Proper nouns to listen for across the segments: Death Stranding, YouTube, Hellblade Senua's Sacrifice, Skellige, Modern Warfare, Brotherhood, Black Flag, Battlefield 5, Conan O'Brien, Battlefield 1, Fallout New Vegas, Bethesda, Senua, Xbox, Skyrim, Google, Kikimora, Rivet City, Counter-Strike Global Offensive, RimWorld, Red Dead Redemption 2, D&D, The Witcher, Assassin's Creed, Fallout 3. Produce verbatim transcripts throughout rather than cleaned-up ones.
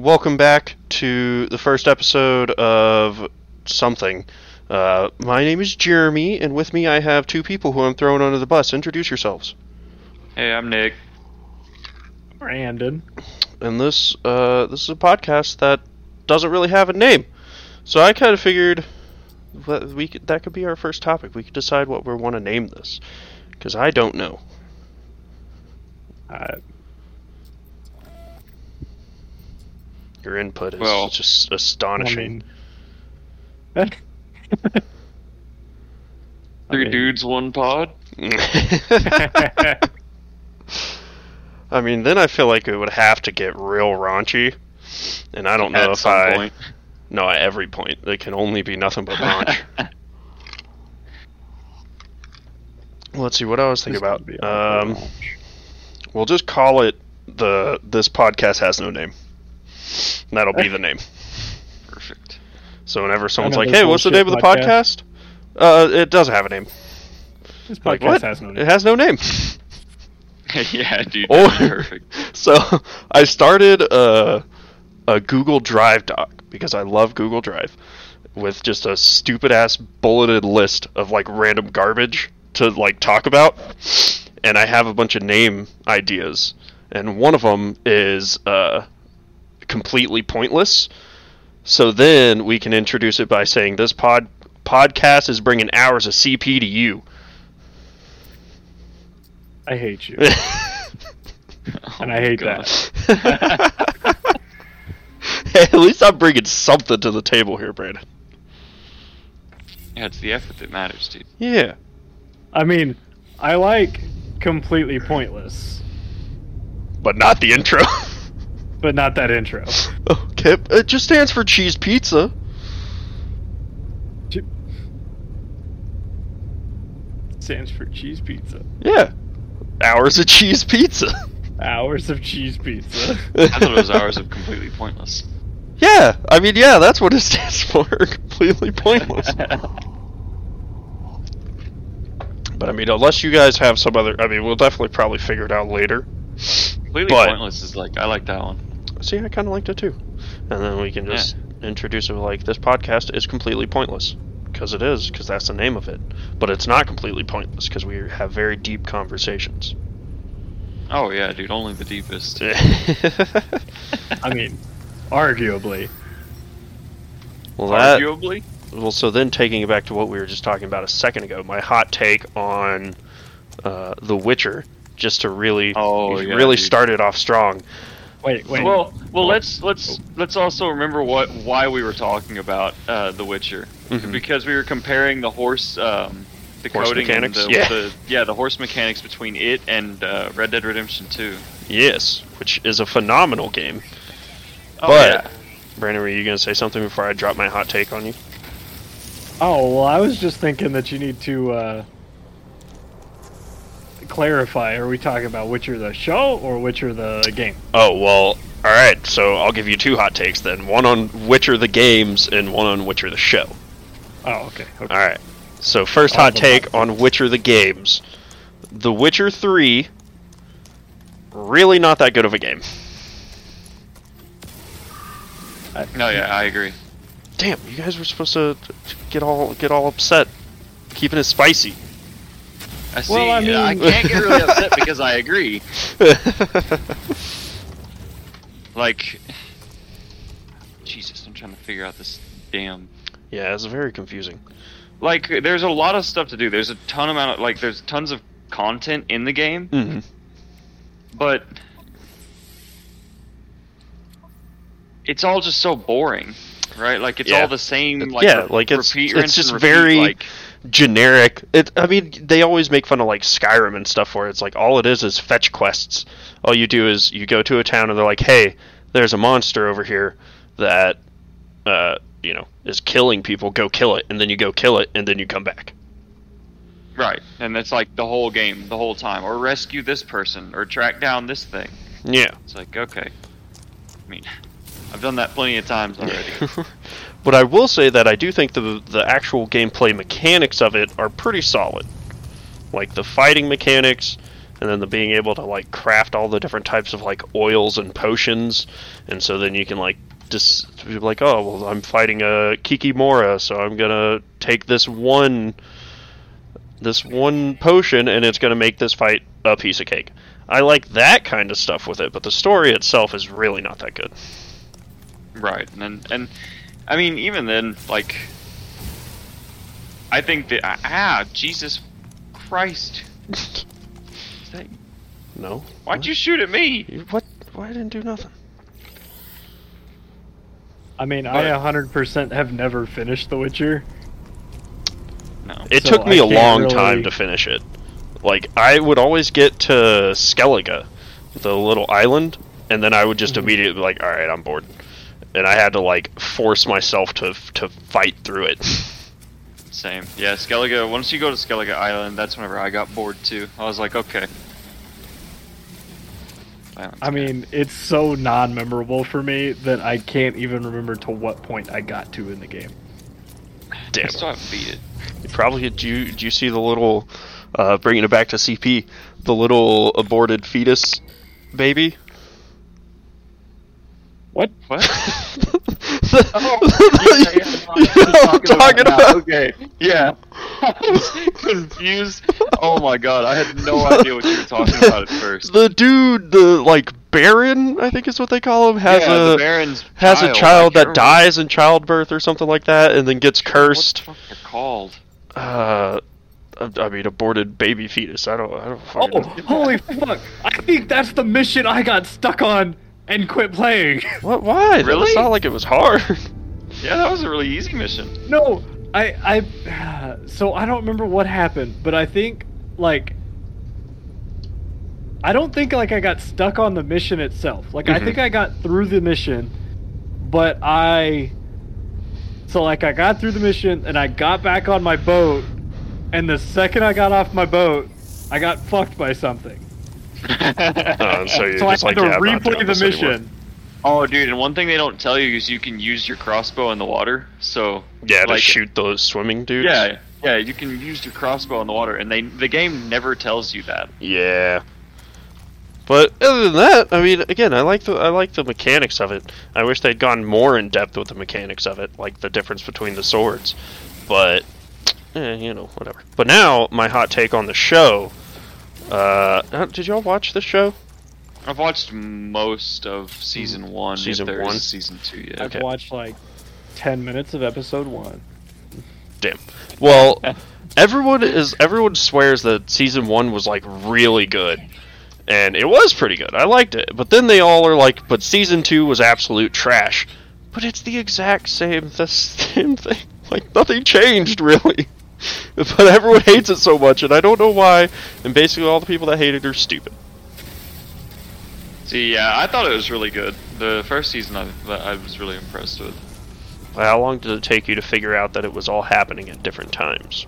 Welcome back to the first episode of something. Uh, my name is Jeremy, and with me I have two people who I'm throwing under the bus. Introduce yourselves. Hey, I'm Nick. I'm Brandon. And this uh, this is a podcast that doesn't really have a name. So I kind of figured that, we could, that could be our first topic. We could decide what we want to name this, because I don't know. Uh... Your input is well, just astonishing. I mean... Three mean... dudes, one pod? I mean, then I feel like it would have to get real raunchy. And I don't know at if some I... Point. No, at every point. It can only be nothing but raunch. Let's see, what I was thinking this about. Um, we'll just call it the This Podcast Has No Name. And that'll be the name. Perfect. So whenever someone's like, "Hey, what's the name of the podcast?" Uh, it doesn't have a name. This podcast like, what? has no name. It has no name. Yeah, dude. Or, perfect. So I started a, a Google Drive doc because I love Google Drive, with just a stupid ass bulleted list of like random garbage to like talk about, and I have a bunch of name ideas, and one of them is uh. completely pointless. So then we can introduce it by saying this pod podcast is bringing hours of C P to you. I hate you. And I hate God. that. Hey, at least I'm bringing something to the table here, Brandon. Yeah, it's the effort that matters, dude. Yeah. I mean, I like completely pointless. But not the intro. But not that intro. Okay, it just stands for cheese pizza. It stands for cheese pizza. Yeah. Hours of cheese pizza. Hours of cheese pizza. I thought it was hours of completely pointless. Yeah, I mean, yeah, that's what it stands for. Completely pointless. But I mean, unless you guys have some other... I mean, we'll definitely probably figure it out later. Completely but, pointless is like... I like that one. See, I kind of liked it too. And then we can just yeah. introduce it like, this podcast is completely pointless. Because it is, because that's the name of it. But it's not completely pointless, because we have very deep conversations. Oh yeah, dude, only the deepest. I mean, arguably. Well, that, arguably? Well, so then taking it back to what we were just talking about a second ago, my hot take on uh, The Witcher, just to really, oh, yeah, really dude. start it off strong. Wait, wait. Well, well, let's let's let's also remember what why we were talking about uh, The Witcher, mm-hmm. because we were comparing the horse, um, the horse coding, mechanics? and the yeah. the yeah the horse mechanics between it and uh, Red Dead Redemption two. Yes, which is a phenomenal game. Oh, but yeah. Brandon, were you going to say something before I drop my hot take on you? Oh well, I was just thinking that you need to uh, clarify, are we talking about Witcher the show or Witcher the game? Oh, well, alright, so I'll give you two hot takes then. One on Witcher the games and one on Witcher the show. Oh, okay. okay. Alright, so first hot take on Witcher the games. The Witcher three, really not that good of a game. No, yeah, I agree. Damn, you guys were supposed to get all get all upset. Keeping it spicy. I see. Well, I, mean... I can't get really upset because I agree. Like, Jesus, I'm trying to figure out this damn... Yeah, it's very confusing. Like, there's a lot of stuff to do. There's a ton amount of, like, there's tons of content in the game. Mm-hmm. But it's all just so boring, right? Like, it's yeah. all the same, like, yeah, re- like it's, repeat, it's just repeat, very... Like, generic. It, I mean, they always make fun of like Skyrim and stuff where it's like all it is is fetch quests. All you do is you go to a town and they're like, hey, there's a monster over here that uh, you know, is killing people, go kill it, and then you go kill it and then you come back. Right. And that's like the whole game, the whole time. Or rescue this person or track down this thing. Yeah. It's like, okay. I mean, I've done that plenty of times already. But I will say that I do think the the actual gameplay mechanics of it are pretty solid. Like the fighting mechanics and then the being able to like craft all the different types of like oils and potions, and so then you can like just be like, oh well, I'm fighting a Kikimora, so I'm gonna take this one this one potion and it's gonna make this fight a piece of cake. I like that kind of stuff with it, but the story itself is really not that good. Right, and and I mean, even then, like, I think that ah, Jesus Christ, is that, no, why'd what? you shoot at me? You, what? Why I didn't do nothing? I mean, what? I one hundred percent have never finished The Witcher. No, it so took me I a long really... time to finish it. Like, I would always get to Skellige, the little island, and then I would just mm-hmm. immediately be like, all right, I'm bored. And I had to, like, force myself to to fight through it. Same. Yeah, Skellige, once you go to Skellige Island, that's whenever I got bored, too. I was like, okay. Island's I mean, good. It's so non-memorable for me that I can't even remember to what point I got to in the game. Damn. I still haven't beat it. You probably, did you, did you see the little... Uh, bringing it back to C P, the little aborted fetus baby. What? What? the, oh, the, yeah, yeah, you know I'm talking about. about. Okay, yeah. Confused. Oh my god, I had no idea what you were talking about at first. The dude, the like Baron, I think is what they call him, has yeah, a the has child, a child that remember. dies in childbirth or something like that, and then gets cursed. What the fuck they're called? Uh. I mean, aborted baby fetus. I don't. I don't fucking oh, know. Holy fuck! I think that's the mission I got stuck on and quit playing. What? Why? Really? It's not like it was hard. Yeah, that was a really easy mission. No, I, I. So I don't remember what happened, but I think like. I don't think like I got stuck on the mission itself. Like mm-hmm. I think I got through the mission, but I. So like I got through the mission and I got back on my boat. And the second I got off my boat, I got fucked by something. uh, so you so just I had like, to yeah, replay the mission. Anymore. Oh, dude, and one thing they don't tell you is you can use your crossbow in the water. So yeah, like, to shoot those swimming dudes? Yeah, yeah, you can use your crossbow in the water, and they the game never tells you that. Yeah. But other than that, I mean, again, I like the I like the mechanics of it. I wish they'd gone more in depth with the mechanics of it, like the difference between the swords. But... Eh, you know, whatever. But now, my hot take on the show. Uh, did y'all watch the show? I've watched most of season one. Season if one, season two. Yeah. I've okay. watched like ten minutes of episode one. Damn. Well, everyone is everyone swears that season one was like really good, and it was pretty good. I liked it. But then they all are like, but season two was absolute trash. But it's the exact same the same thing. Like nothing changed really. But everyone hates it so much, and I don't know why, and basically all the people that hate it are stupid. See, yeah, I thought it was really good. The first season I, I was really impressed with. Well, how long did it take you to figure out that it was all happening at different times?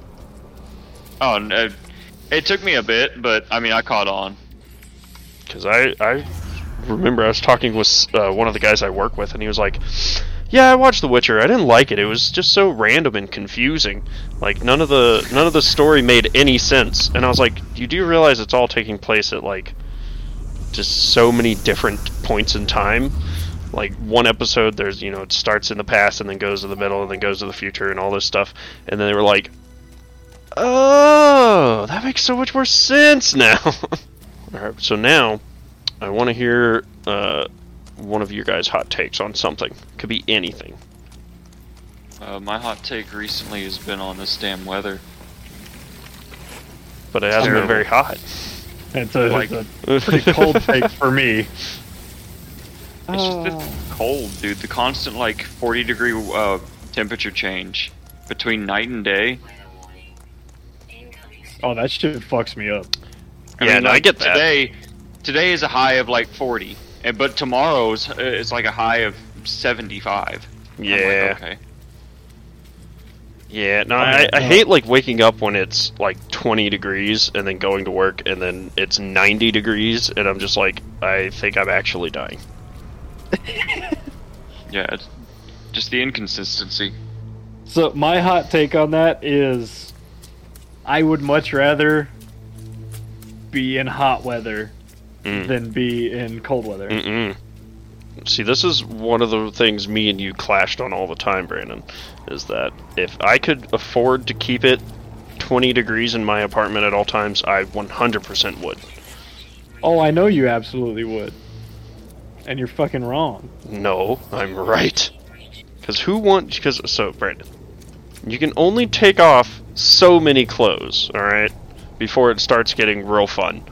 Oh, no, it took me a bit, but, I mean, I caught on. Because I, I remember I was talking with uh, one of the guys I work with, and he was like... Yeah, I watched The Witcher. I didn't like it. It was just so random and confusing. Like none of the none of the story made any sense. And I was like, you do realize it's all taking place at like just so many different points in time. Like one episode, there's you know it starts in the past and then goes to the middle and then goes to the future and all this stuff. And then they were like, oh, that makes so much more sense now. All right, so now I want to hear. Uh, one of your guys' hot takes on something. Could be anything. Uh, my hot take recently has been on this damn weather. But it hasn't been very hot. It's a, like, it's a pretty cold take for me. It's oh. just it's cold, dude. The constant, like, forty degree uh, temperature change between night and day. Oh, that shit fucks me up. I yeah, mean, no, like, I get that. Today, today is a high of, like, forty. And, but tomorrow is, is like a high of seventy-five. Yeah. I'm like, okay. Yeah, no, I, I hate like waking up when it's like twenty degrees and then going to work and then it's ninety degrees and I'm just like, I think I'm actually dying. Yeah, it's just the inconsistency. So my hot take on that is I would much rather be in hot weather mm. than be in cold weather. Mm-mm. See, this is one of the things me and you clashed on all the time, Brandon, is that if I could afford to keep it twenty degrees in my apartment at all times, I one hundred percent would. Oh, I know you absolutely would. And you're fucking wrong. No, I'm right. Because who wants... Because so, Brandon, you can only take off so many clothes, alright, before it starts getting real fun.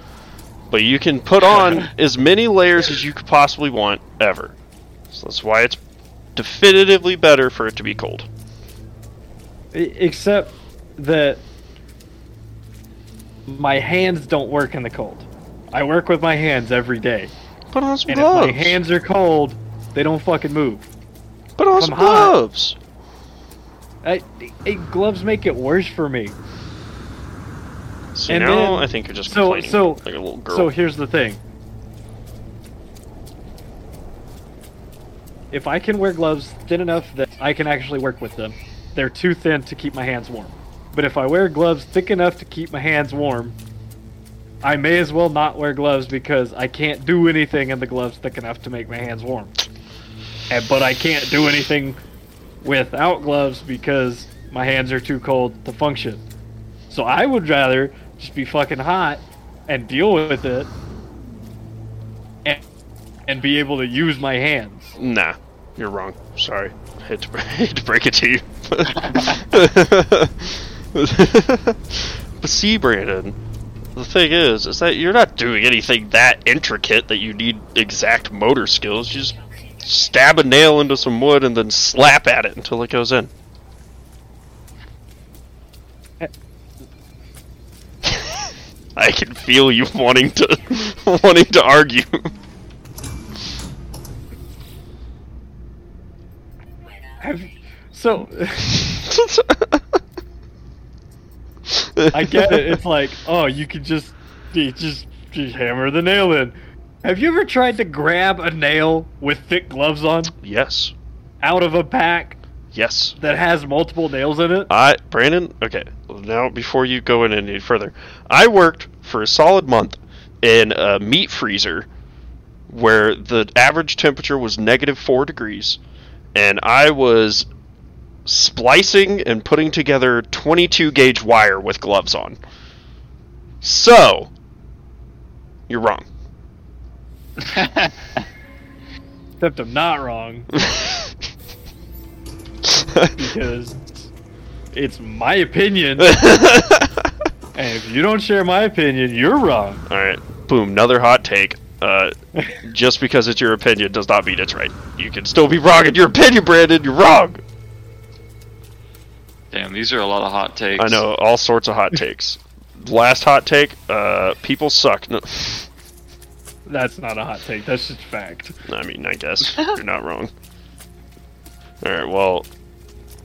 But you can put on as many layers as you could possibly want, ever. So that's why it's definitively better for it to be cold. Except that my hands don't work in the cold. I work with my hands every day. Put on some and gloves. And if my hands are cold, they don't fucking move. Put on some hot, gloves. I, I, gloves make it worse for me. So and now then, I think you're just so, complaining so, like a little girl. So here's the thing. If I can wear gloves thin enough that I can actually work with them, they're too thin to keep my hands warm. But if I wear gloves thick enough to keep my hands warm, I may as well not wear gloves because I can't do anything in the gloves thick enough to make my hands warm. And, but I can't do anything without gloves because my hands are too cold to function. So I would rather just be fucking hot and deal with it and, and be able to use my hands. Nah, you're wrong. Sorry. I hate to, I hate to break it to you. But see, Brandon, the thing is, is that you're not doing anything that intricate that you need exact motor skills. You just stab a nail into some wood and then slap at it until it goes in. I can feel you wanting to wanting to argue. Have, so I get it. It's like, oh, you could just you just just hammer the nail in. Have you ever tried to grab a nail with thick gloves on? Yes. Out of a pack? Yes. That has multiple nails in it? I, Brandon, okay. Now, before you go in any further, I worked for a solid month in a meat freezer where the average temperature was negative four degrees, and I was splicing and putting together twenty-two gauge wire with gloves on. So, you're wrong. Except I'm not wrong. Because it's my opinion, and if you don't share my opinion, you're wrong. All right, boom, another hot take. Uh, just because it's your opinion does not mean it's right. You can still be wrong in your opinion, Brandon. You're wrong. Damn, these are a lot of hot takes. I know, all sorts of hot takes. Last hot take: uh, people suck. No. That's not a hot take. That's just fact. I mean, I guess you're not wrong. All right, well,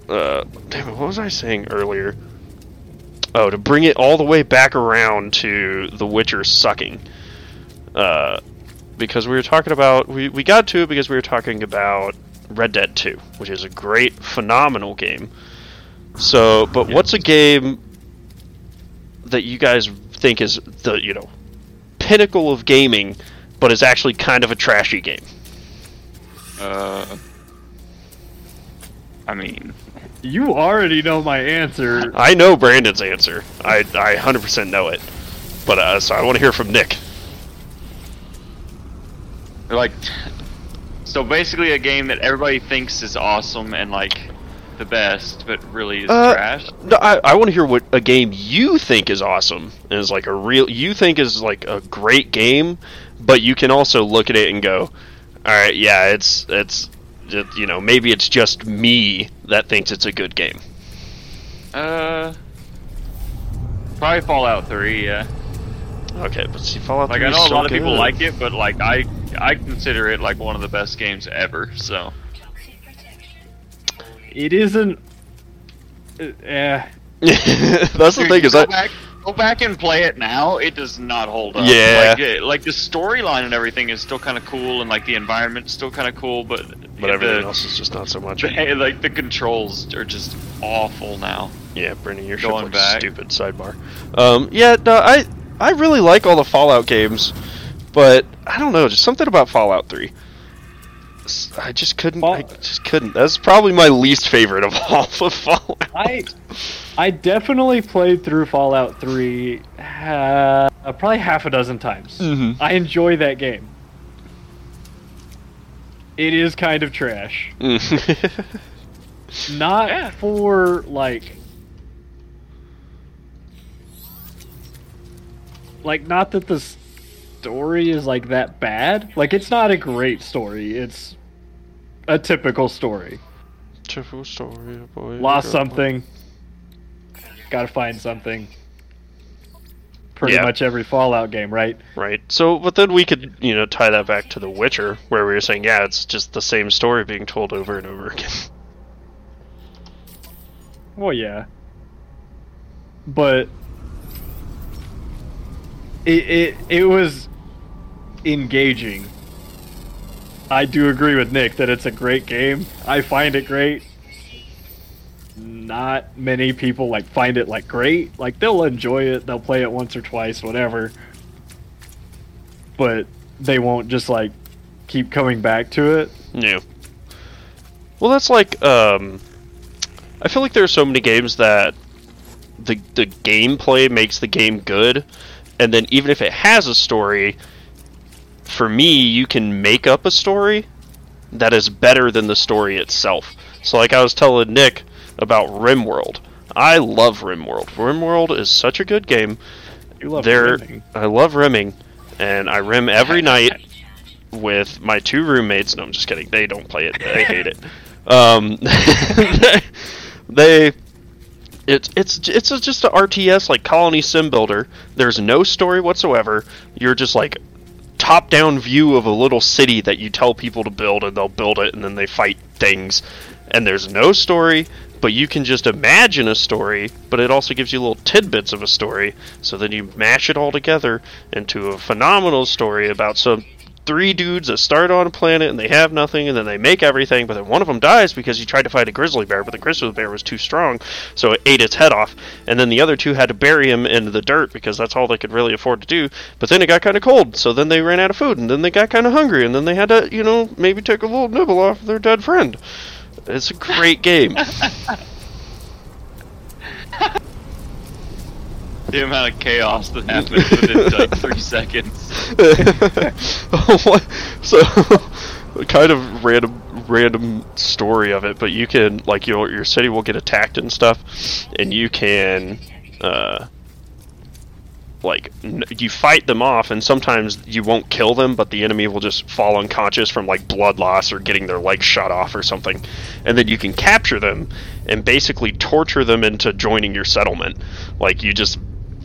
uh, damn it, what was I saying earlier? Oh, to bring it all the way back around to The Witcher sucking, uh, because we were talking about we we got to it because we were talking about Red Dead two, which is a great, phenomenal game. So, but yeah. What's a game that you guys think is the you know pinnacle of gaming, but is actually kind of a trashy game? Uh. I mean, you already know my answer. I know Brandon's answer. I I one hundred percent know it. But uh, so I want to hear from Nick. Like, so basically a game that everybody thinks is awesome and like the best, but really is uh, trash. No, I I want to hear what a game you think is awesome and is like a real you think is like a great game, but you can also look at it and go, all right, yeah, it's it's. You know, maybe it's just me that thinks it's a good game. Uh, probably Fallout three, yeah. Okay, but see, Fallout like, three is so good. Like, I know a lot of people like it, but, like, I I consider it, like, one of the best games ever, so. It isn't... Yeah. Uh, That's the thing, is that... Back, go back and play it now, it does not hold up. Yeah. Like, it, like the storyline and everything is still kind of cool, and, like, the environment's still kind of cool, but... But everything the, else is just not so much. Hey, like the controls are just awful now. Yeah, Brendan, your ship looks stupid. Sidebar. Um, yeah, no, I I really like all the Fallout games, but I don't know, just something about Fallout three. I just couldn't. Fall- I just couldn't. That's probably my least favorite of all of Fallout. I, I definitely played through Fallout three uh, probably half a dozen times. Mm-hmm. I enjoy that game. It is kind of trash. Not yeah. for like, like not that the story is like that bad. Like it's not a great story. It's a typical story. Typical story. Boy, Lost something. Boy. Gotta find something. Pretty yeah. much every Fallout game, right? Right. So, but then we could, you know, tie that back to The Witcher, where we were saying, yeah, it's just the same story being told over and over again. Well, yeah. But it it, it was engaging. I do agree with Nick that it's a great game. I find it great. Not many people like find it like great. Like they'll enjoy it, they'll play it once or twice, whatever. But they won't just like keep coming back to it. Yeah. Well, that's like um I feel like there are so many games that the the gameplay makes the game good, and then even if it has a story, for me, you can make up a story that is better than the story itself. So like I was telling Nick about RimWorld. I love RimWorld. RimWorld is such a good game. You love They're, rimming. I love rimming, and I rim every night with my two roommates. No, I'm just kidding. They don't play it. They hate it. Um, they, it's it's it's just an R T S like colony sim builder. There's no story whatsoever. You're just like top-down view of a little city that you tell people to build, and they'll build it, and then they fight things. And there's no story, but you can just imagine a story, but it also gives you little tidbits of a story, so then you mash it all together into a phenomenal story about some three dudes that start on a planet and they have nothing, and then they make everything, but then one of them dies because he tried to fight a grizzly bear, but the grizzly bear was too strong, so it ate its head off, and then the other two had to bury him in the dirt because that's all they could really afford to do. But then it got kind of cold, so then they ran out of food, and then they got kind of hungry, and then they had to, you know, maybe take a little nibble off their dead friend. It's a great game. The amount of chaos that happens within like three seconds. So, kind of random, random story of it, but you can like your your city will get attacked and stuff, and you can, uh, like n- you fight them off, and sometimes you won't kill them, but the enemy will just fall unconscious from like blood loss or getting their legs shot off or something, and then you can capture them and basically torture them into joining your settlement. Like you just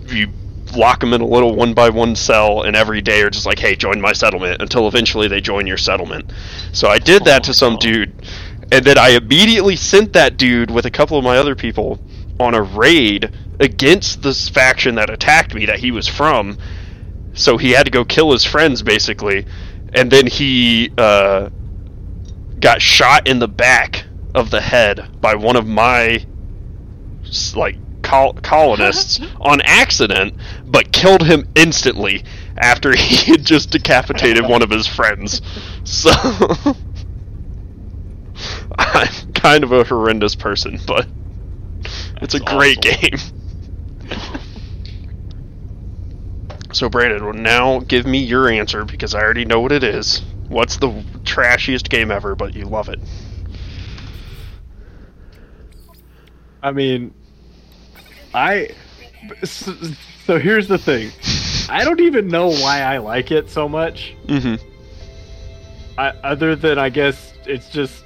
you lock them in a little one by one cell, and every day are just like, hey, join my settlement, until eventually they join your settlement. So I did that oh to some God. dude, and then I immediately sent that dude with a couple of my other people on a raid against this faction that attacked me that he was from. So he had to go kill his friends basically, and then he uh, got shot in the back of the head by one of my like Col- colonists on accident, but killed him instantly after he had just decapitated one of his friends. So I'm kind of a horrendous person, but That's it's a awesome. great game. So Brandon, well, now give me your answer, because I already know what it is. What's the trashiest game ever, but you love it? I mean, I so, so here's the thing. I don't even know why I like it so much. Mm-hmm. I, other than I guess it's just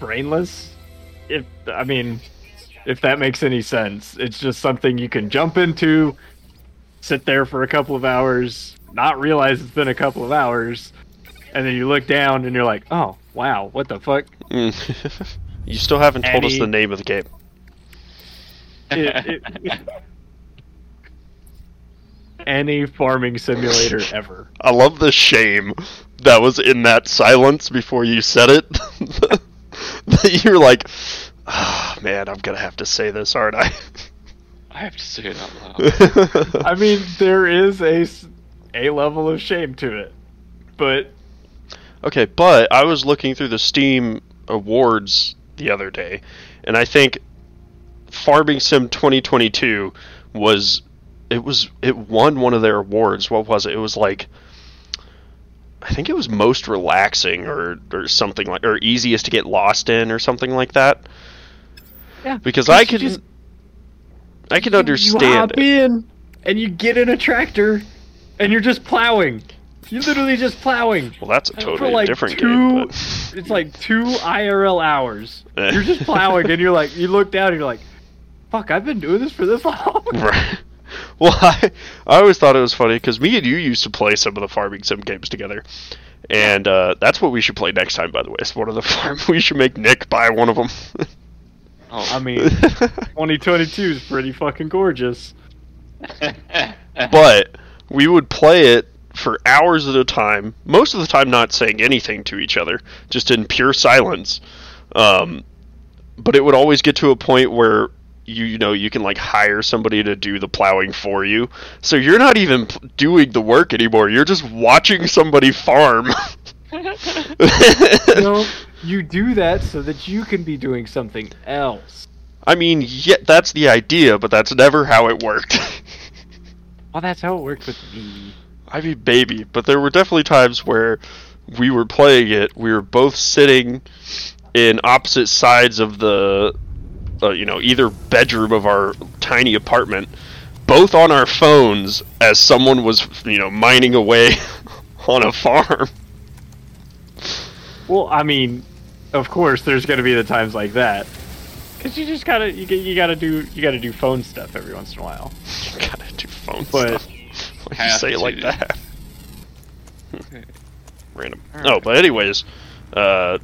brainless. If I mean, if that makes any sense, it's just something you can jump into, sit there for a couple of hours, not realize it's been a couple of hours, and then you look down and you're like, oh wow, what the fuck? You still haven't told Eddie. us the name of the game. It, it, any farming simulator ever. I love the shame that was in that silence before you said it. That you're like, oh, man, I'm gonna have to say this, aren't I? I have to say it out loud. I mean, there is a, a level of shame to it, but... Okay, but I was looking through the Steam awards the other day, and I think Farming Sim twenty twenty-two was... It was it won one of their awards. What was it? It was like... I think it was most relaxing or, or something like... Or easiest to get lost in or something like that. Yeah. Because I could... Just... I can understand it. You hop in, and you get in a tractor, and you're just plowing. You're literally just plowing. Well, that's a totally like different two, game. But... It's like two I R L hours. You're just plowing, and you're like, you look down, and you're like, fuck, I've been doing this for this long? Right. Well, I, I always thought it was funny, because me and you used to play some of the farming sim games together. And uh, that's what we should play next time, by the way. It's one of the farm. We should make Nick buy one of them. Oh, I mean, twenty twenty-two is pretty fucking gorgeous. But we would play it for hours at a time, most of the time not saying anything to each other, just in pure silence. Um, but it would always get to a point where, you, you know, you can like hire somebody to do the plowing for you. So you're not even p- doing the work anymore. You're just watching somebody farm. You know, you do that so that you can be doing something else. I mean, yeah, that's the idea, but that's never how it worked. Well, that's how it worked with me. I mean, baby, but there were definitely times where we were playing it, we were both sitting in opposite sides of the, uh, you know, either bedroom of our tiny apartment, both on our phones as someone was, you know, mining away on a farm. Well, I mean, of course, there's going to be the times like that, because you just gotta you, you gotta do you gotta do phone stuff every once in a while. You gotta do phone but stuff. Why you say it like that? Random. Right. Oh, but anyways, uh,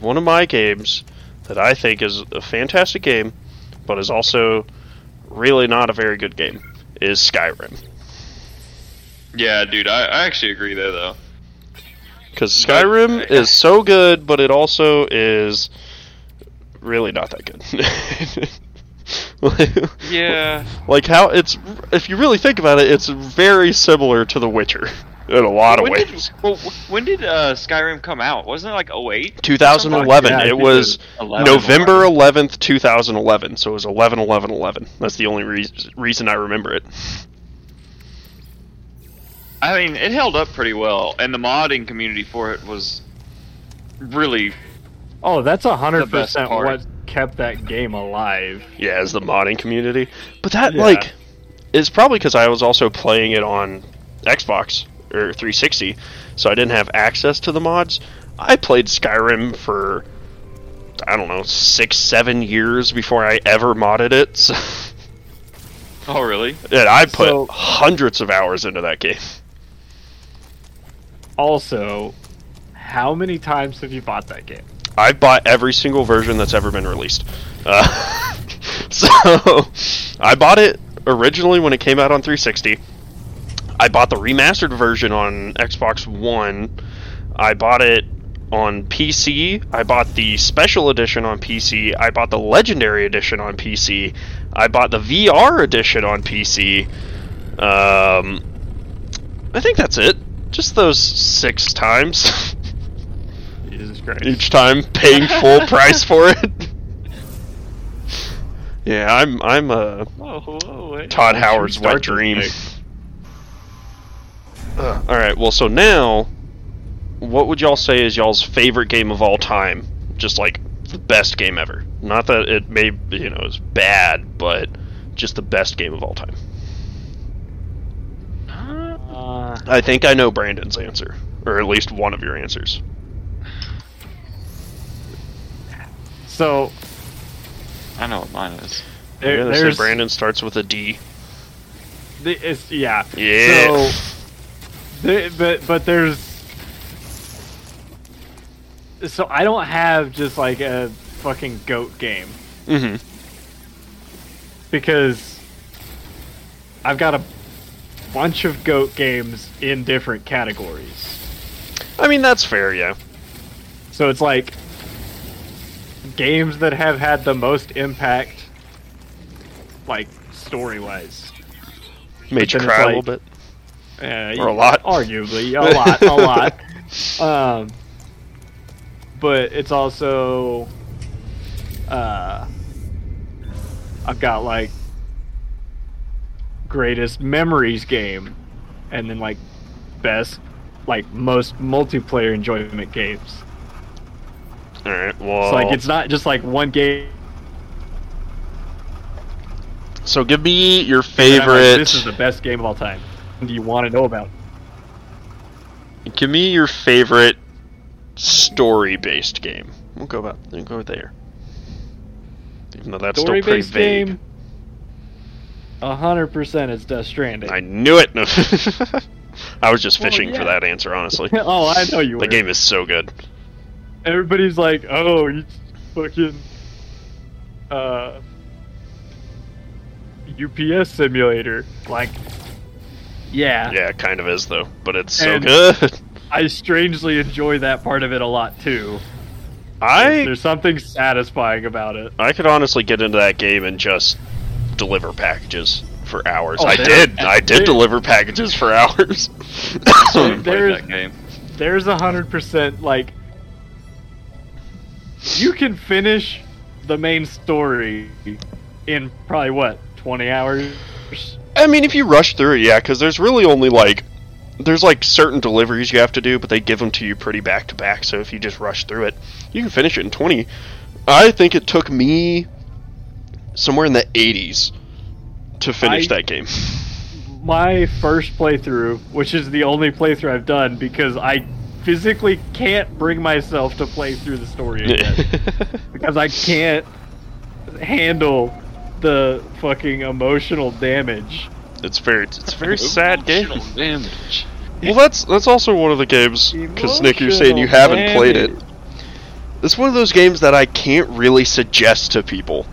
one of my games that I think is a fantastic game, but is also really not a very good game, is Skyrim. Yeah, dude, I, I actually agree there though. Because Skyrim is so good, but it also is really not that good. Like, yeah. Like how it's, if you really think about it, it's very similar to The Witcher in a lot when of ways. Did, well, when did uh, Skyrim come out? Wasn't it like oh eight? twenty eleven. Yeah, it was eleven, November eleventh, twenty eleven. So it was eleven eleven eleven. That's the only re- reason I remember it. I mean, it held up pretty well, and the modding community for it was really... Oh, that's one hundred percent what kept that game alive. Yeah, is the modding community. But that, yeah. like, is probably because I was also playing it on Xbox, or three sixty, so I didn't have access to the mods. I played Skyrim for, I don't know, six, seven years before I ever modded it. So. Oh, really? Yeah, I put so, hundreds of hours into that game. Also, how many times have you bought that game? I've bought every single version that's ever been released. Uh, so, I bought it originally when it came out on three sixty. I bought the remastered version on Xbox One. I bought it on P C. I bought the Special Edition on P C. I bought the Legendary Edition on P C. I bought the V R Edition on P C. Um, I think that's it. Just those six times. Jesus Christ. Each time paying full price for it. Yeah, I'm I'm a whoa, whoa, wait, Todd Howard's wet dream. Uh, Alright, well, so now, what would y'all say is y'all's favorite game of all time? Just like the best game ever. Not that it may, you know, is bad, but just the best game of all time. Uh, I think I know Brandon's answer, or at least one of your answers. So, I know what mine is. There, yeah, there's Brandon starts with a D. The, it's, yeah. Yeah. So, the, but but there's. So I don't have just like a fucking goat game. Mm-hmm. Because I've got a bunch of goat games in different categories. I mean, that's fair, yeah. So it's like games that have had the most impact, like story-wise. Made you cry like, a little bit? Uh, or a lot? Arguably, a lot, a lot. Um, but it's also... Uh, I've got, like, greatest memories game, and then, like, best, like, most multiplayer enjoyment games. Alright, well... So, like, it's not just, like, one game. So give me your favorite... Like, this is the best game of all time. What do you want to know about? Give me your favorite story-based game. We'll go about. We'll go there. Even though that's story still pretty vague. Game, one hundred percent is Death Stranding. I knew it! I was just fishing well, yeah. for that answer, honestly. Oh, I know you were. The game is so good. Everybody's like, oh, you fucking... Uh... U P S simulator, like, yeah, yeah, it kind of is though, but it's and so good. I strangely enjoy that part of it a lot too. I there's, there's something satisfying about it. I could honestly get into that game and just deliver packages for hours. Oh, I did, I did deliver packages for hours. So there's that game. There's a hundred percent like you can finish the main story in probably what. twenty hours? I mean, if you rush through it, yeah, because there's really only, like... There's, like, certain deliveries you have to do, but they give them to you pretty back-to-back, so if you just rush through it, you can finish it in twenty. I think it took me somewhere in the eighties to finish I, that game. My first playthrough, which is the only playthrough I've done, because I physically can't bring myself to play through the story again. Because I can't handle... the fucking emotional damage. It's very, it's a very sad game. Emotional damage. Well, that's that's also one of the games, because Nick, you're saying you haven't damage. played it. It's one of those games that I can't really suggest to people.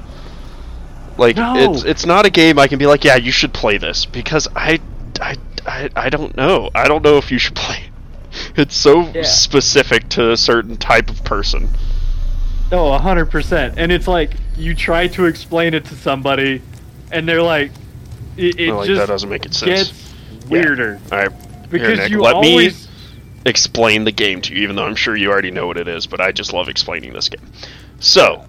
Like, no. it's it's not a game I can be like, yeah, you should play this, because I, I, I, I don't know. I don't know if you should play it. It's so yeah. specific to a certain type of person. Oh, one hundred percent. And it's like, you try to explain it to somebody, and they're like, it, it like, just that doesn't make it sense. Gets weirder. Yeah. All right. Because Here, Nick, you let always... me explain the game to you, even though I'm sure you already know what it is, but I just love explaining this game. So,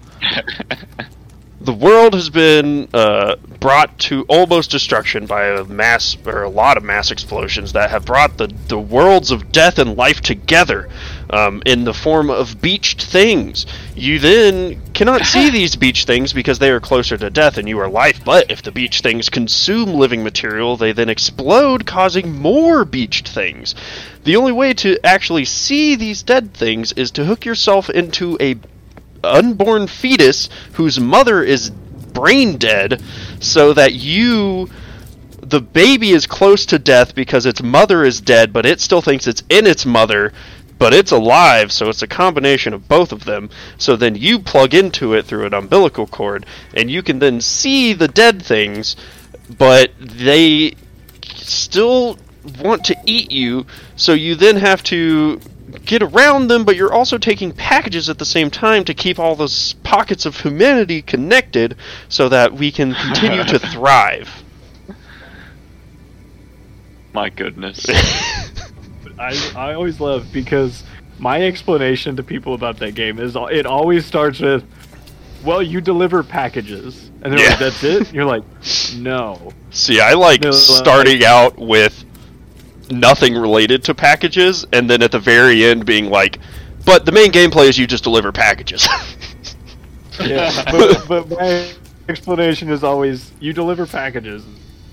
the world has been uh, brought to almost destruction by a mass, or a lot of mass explosions that have brought the, the worlds of death and life together. Um, in the form of beached things. You then cannot see these beached things because they are closer to death and you are life, but if the beached things consume living material, they then explode, causing more beached things. The only way to actually see these dead things is to hook yourself into a unborn fetus whose mother is brain dead so that you... The baby is close to death because its mother is dead, but it still thinks it's in its mother... But it's alive, so it's a combination of both of them. So then you plug into it through an umbilical cord, and you can then see the dead things, but they still want to eat you, so you then have to get around them, but you're also taking packages at the same time to keep all those pockets of humanity connected so that we can continue to thrive. My goodness. I, I always love, because my explanation to people about that game is it always starts with, well, you deliver packages. And they're yeah. like, that's it? And you're like, no. See, I like no, starting like, out with nothing related to packages, and then at the very end being like, but the main gameplay is you just deliver packages. Yeah, but, but my explanation is always, you deliver packages.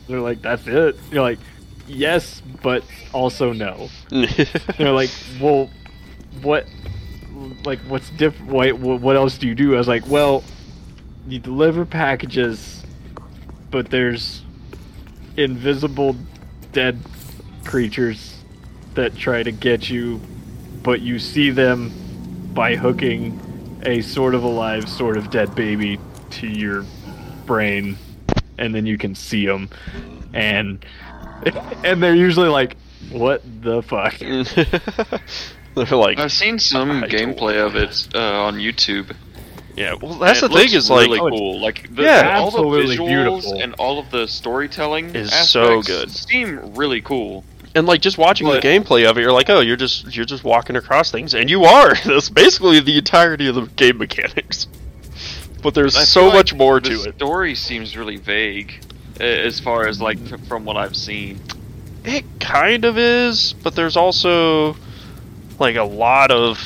They're like, that's it? You're like... Yes, but also no. They're like, well, what, like, what's different? What, what else do you do? I was like, well, you deliver packages, but there's invisible dead creatures that try to get you, but you see them by hooking a sort of alive, sort of dead baby to your brain, and then you can see them, and... And they're usually like, what the fuck? They're like, I've seen some I gameplay of it uh, on YouTube, Yeah, well, that's the thing. Is really like, cool. Like, the, yeah, all absolutely the visuals beautiful, and all of the storytelling is so good. Seem really cool. And like just watching but, the gameplay of it, you're like, oh, you're just you're just walking across things, and you are. That's basically the entirety of the game mechanics. But there's so much like more to it. The story seems really vague, as far as like from what I've seen. It kind of is, but there's also like a lot of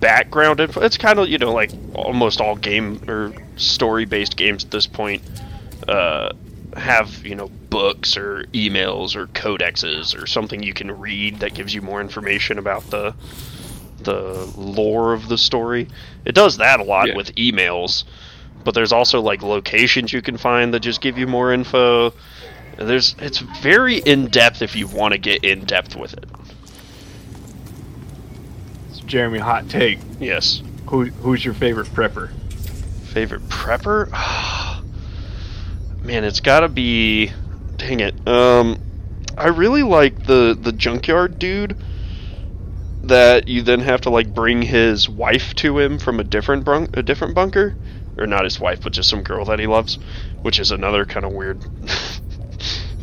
background info. It's kind of, you know, like almost all game or story-based games at this point uh, have, you know, books or emails or codexes or something you can read that gives you more information about the the lore of the story. It does that a lot yeah. with emails, but there's also like locations you can find that just give you more info. There's it's very in-depth if you want to get in-depth with it. Jeremy, hot take. Yes. Who who's your favorite prepper? Favorite prepper? Man, it's gotta be. Dang it. Um, I really like the the junkyard dude that you then have to like bring his wife to him from a different brun- a different bunker, or not his wife, but just some girl that he loves, which is another kind of weird.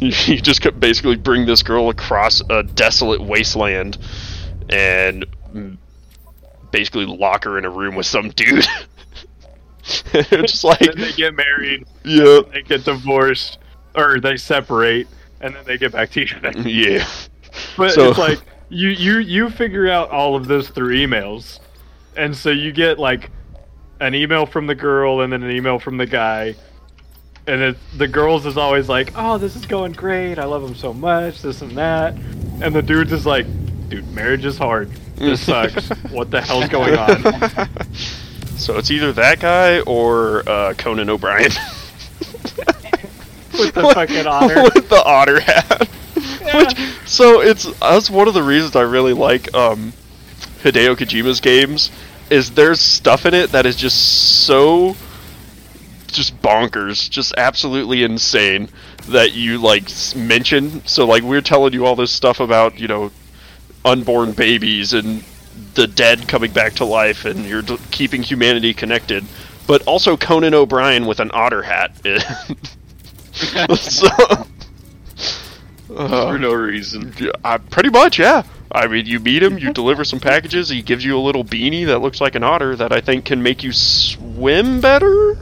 you, you just basically bring this girl across a desolate wasteland and basically lock her in a room with some dude. Just like then they get married. Yeah. They get divorced. Or they separate and then they get back to each other. Yeah. But so, it's like you, you, you figure out all of this through emails. And so you get like an email from the girl and then an email from the guy. And it, the girl's is always like, oh, this is going great, I love him so much, this and that. And the dude's is like, dude, marriage is hard. This sucks. What the hell's going on? So it's either that guy or uh, Conan O'Brien. With the fucking otter. With the otter hat. Yeah. Which, so it's that's one of the reasons I really like um, Hideo Kojima's games, is there's stuff in it that is just so just bonkers, just absolutely insane that you like mention. So like we're telling you all this stuff about, you know, unborn babies and the dead coming back to life, and you're d- keeping humanity connected, but also Conan O'Brien with an otter hat. So, uh, for no reason. I, pretty much, yeah. I mean, you meet him, you deliver some packages, he gives you a little beanie that looks like an otter that I think can make you swim better?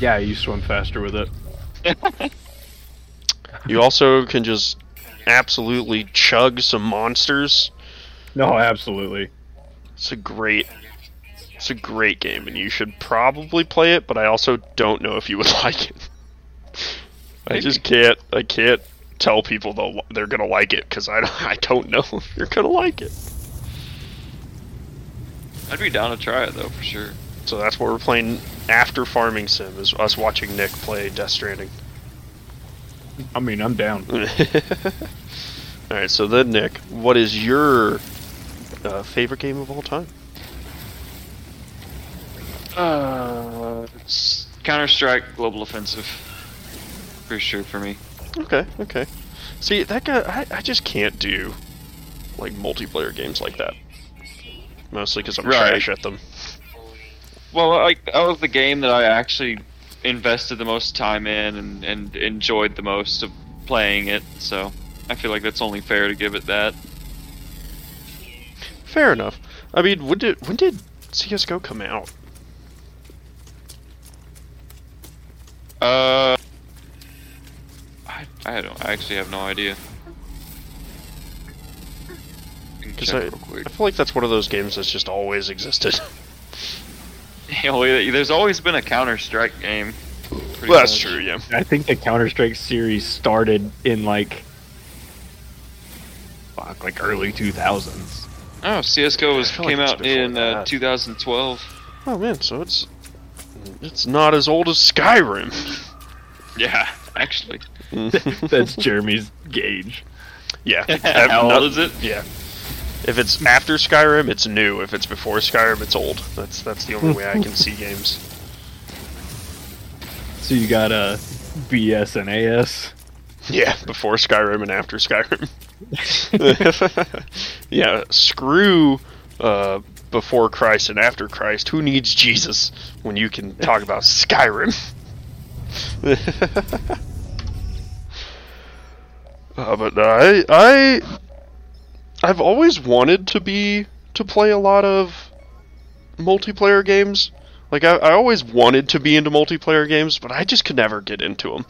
Yeah, you swim faster with it. You also can just absolutely chug some monsters. No, absolutely. It's a great, it's a great game, and you should probably play it. But I also don't know if you would like it. I just can't. I can't tell people they'll, they're gonna like it because I, I don't know if you're gonna like it. I'd be down to try it though for sure. So that's what we're playing after Farming Sim, is us watching Nick play Death Stranding. I mean, I'm down. Alright, so then, Nick, what is your uh, favorite game of all time? Uh, it's Counter-Strike Global Offensive. Pretty sure for me. Okay, okay. See, that guy, I, I just can't do, like, multiplayer games like that. Mostly because I'm right. trash at them. Well, like, that was the game that I actually invested the most time in and, and enjoyed the most of playing it, so I feel like that's only fair to give it that. Fair enough. I mean, when did when did C S G O come out? Uh, I I don't I actually have no idea. Because I, I feel like that's one of those games that's just always existed. You know, there's always been a Counter-Strike game. Well, that's true, yeah. I think the Counter-Strike series started in like, fuck, like early two thousands. Oh, C S G O was, came like out in uh, two thousand twelve. Oh man, so it's it's not as old as Skyrim. Yeah, actually. That's Jeremy's gauge. Yeah. How old is it? Yeah. If it's after Skyrim, it's new. If it's before Skyrim, it's old. That's that's the only way I can see games. So you got uh, B S and A S? Yeah, before Skyrim and after Skyrim. Yeah, screw uh, before Christ and after Christ. Who needs Jesus when you can talk about Skyrim? uh, but no, I, I, I've always wanted to be to play a lot of multiplayer games. Like I, I always wanted to be into multiplayer games, but I just could never get into them.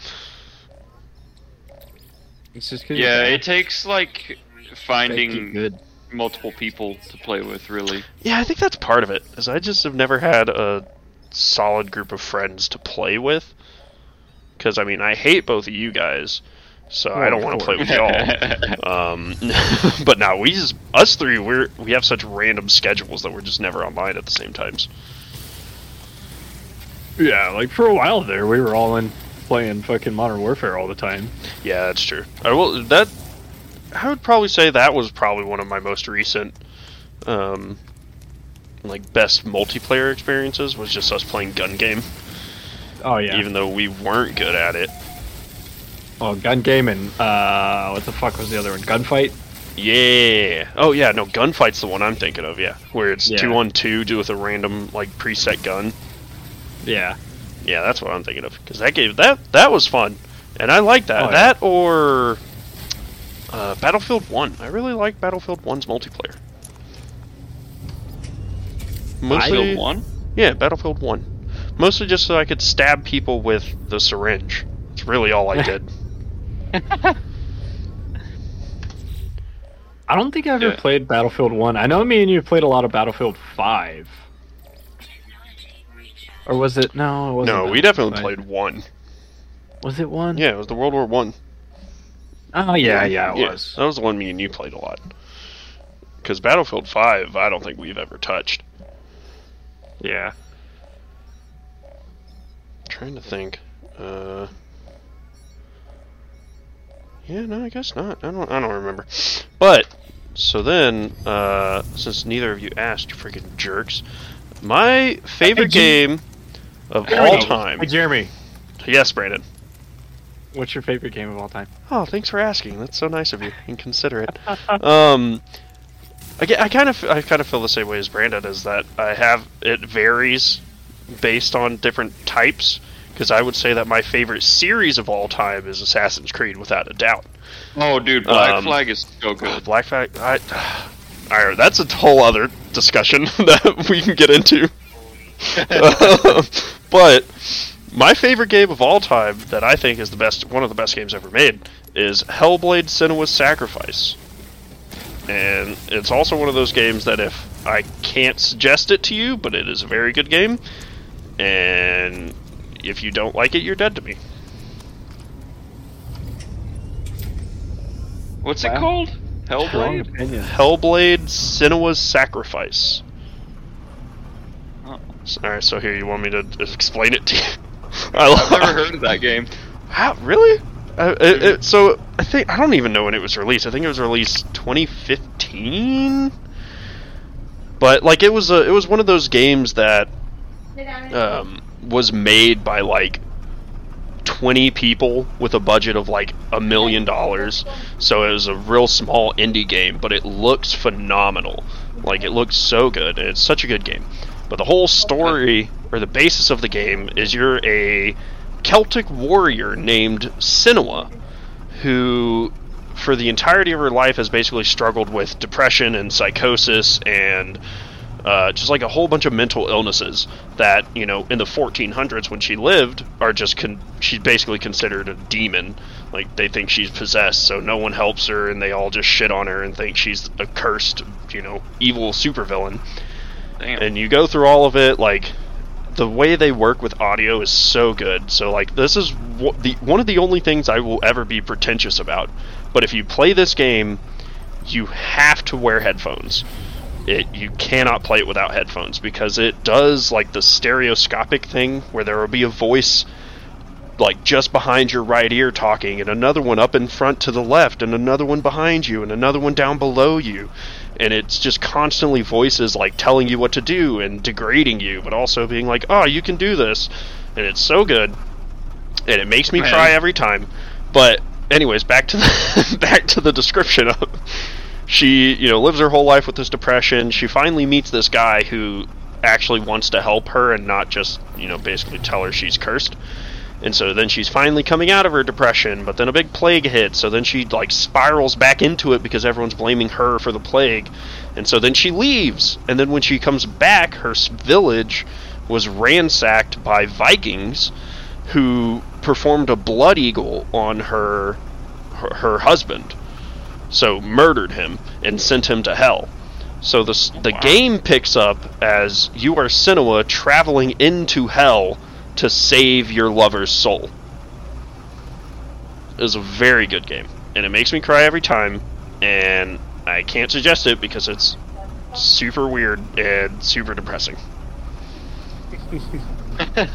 It's just yeah, it takes like finding good. multiple people to play with, really. Yeah, I think that's part of it. Is I just have never had a solid group of friends to play with. Because, I mean, I hate both of you guys, so oh, I don't want to play with y'all. um, but now we just, us three, we're we have such random schedules that we're just never online at the same times. Yeah, like for a while there, we were all in playing fucking Modern Warfare all the time. Yeah, that's true. I will that. I would probably say that was probably one of my most recent, um, like best multiplayer experiences was just us playing gun game. Oh yeah. Even though we weren't good at it. Oh, gun game and uh, what the fuck was the other one? Gunfight. Yeah. Oh yeah. No, gunfight's the one I'm thinking of. Yeah, where it's yeah. two on two, do with a random like preset gun. Yeah. Yeah, that's what I'm thinking of because that gave that that was fun, and I like that. Oh, yeah. That or uh, Battlefield one. I really like Battlefield one's multiplayer. Battlefield one. Yeah, Battlefield one. Mostly just so I could stab people with the syringe. It's really all I did. I don't think I've ever yeah. played Battlefield one. I know me and you played a lot of Battlefield five. Or was it... No, it wasn't. No, we definitely played one. Was it one? Yeah, it was the World War One. Oh, yeah, yeah, it yeah, was. That was the one me and you played a lot. Because Battlefield five, I don't think we've ever touched. Yeah. Trying to think. Uh, yeah, no, I guess not. I don't. I don't remember. But so then, uh, since neither of you asked, you freaking jerks, my favorite hey, game of hey, all time. Hey, Jeremy. Yes, Brandon. What's your favorite game of all time? Oh, thanks for asking. That's so nice of you and considerate. um, I, I kind of, I kind of feel the same way as Brandon. Is that I have it varies based on different types, because I would say that my favorite series of all time is Assassin's Creed, without a doubt. Oh, dude, Black um, Flag is so good. Black Flag, I, all right, that's a whole other discussion that we can get into. uh, but my favorite game of all time, that I think is the best, one of the best games ever made, is Hellblade Senua's Sacrifice. And it's also one of those games that if I can't suggest it to you, but it is a very good game. And if you don't like it, you're dead to me. What's wow. it called? Hellblade? Hellblade Senua's Sacrifice. Oh. Alright, so here, you want me to explain it to you? I I've never heard of that game. How? Really? Uh, it, it, so, I think, I don't even know when it was released. I think it was released twenty fifteen? But, like, it was a, it was one of those games that um, was made by, like, twenty people with a budget of, like, a million dollars. So it was a real small indie game, but it looks phenomenal. Like, it looks so good. It's such a good game. But the whole story, or the basis of the game, is you're a Celtic warrior named Senua, who for the entirety of her life has basically struggled with depression and psychosis and uh, just like a whole bunch of mental illnesses that, you know, in the fourteen hundreds when she lived, are just con- she's basically considered a demon. Like, they think she's possessed, so no one helps her and they all just shit on her and think she's a cursed, you know, evil supervillain. Damn. And you go through all of it, like... The way they work with audio is so good. So, like, this is w- the one of the only things I will ever be pretentious about. But if you play this game, you have to wear headphones. It you cannot play it without headphones, because it does, like, the stereoscopic thing where there will be a voice, like, just behind your right ear talking, and another one up in front to the left, and another one behind you, and another one down below you. And it's just constantly voices, like, telling you what to do and degrading you, but also being like, oh, you can do this. And it's so good. And it makes me Man. cry every time. But anyways, back to the back to the description of She, you know, lives her whole life with this depression. She finally meets this guy who actually wants to help her and not just, you know, basically tell her she's cursed. And so then she's finally coming out of her depression, but then a big plague hits, so then she, like, spirals back into it because everyone's blaming her for the plague. And so then she leaves, and then when she comes back, her village was ransacked by Vikings who performed a blood eagle on her, her, her husband. So murdered him and sent him to hell. So the, the wow. game picks up as you are Senua traveling into hell to save your lover's soul. It was a very good game, and it makes me cry every time, and I can't suggest it because it's super weird and super depressing. I